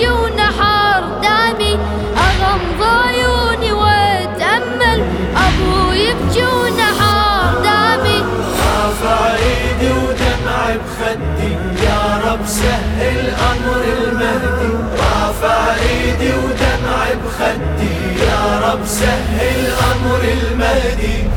يجي ونحار دامي اغمض عيوني واتامل ابو يبكي ونحار دامي خاف عيدي ودمعي بخدي يا رب سهل امر المهدي رافع ايدي ودمعي بخدي يا رب سهل امر المهدي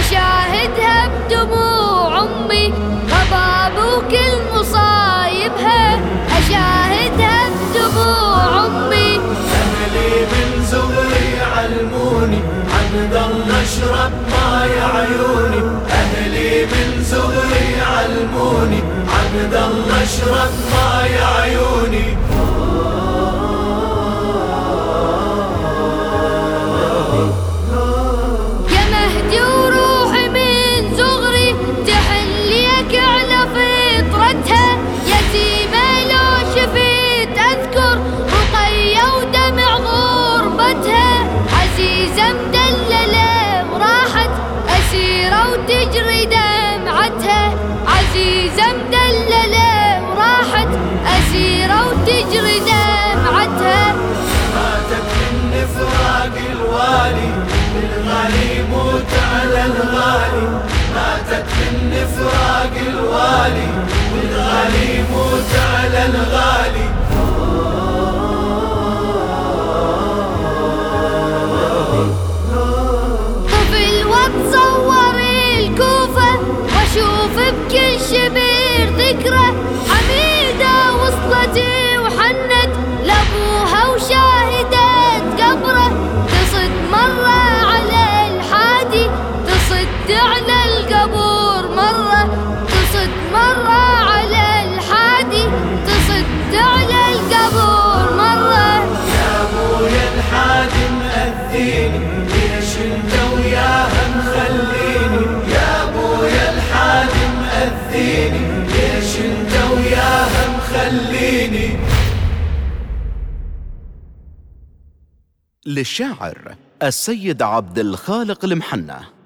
أشاهدها بدموع أمي غبا أبوك المصايبها أشاهدها بدموع أمي أهلي من زغري علموني عند الله أشرب ماي عيوني أهلي من زغري علموني عند الله أشرب ماي عيوني تجري دمعتها عزيزة مدللة وراحت أسيرة وتجري دمعتها ماتت من فراق الوالي الغالي موت على الغالي ماتت من فراق الوالي الغالي موت على الغالي بكل شبير ذكرى حميدة وصلتي وحنت لأبوها وشاهدت قبره تصد مرة على الحادي تصد على القبور مرة تصد مرة على الحادي تصد على القبور مرة يا أبويا الحادي مأذيني ليش انت وياها مخليني ليش انت وياها مخليني للشاعر السيد عبد الخالق المحنة.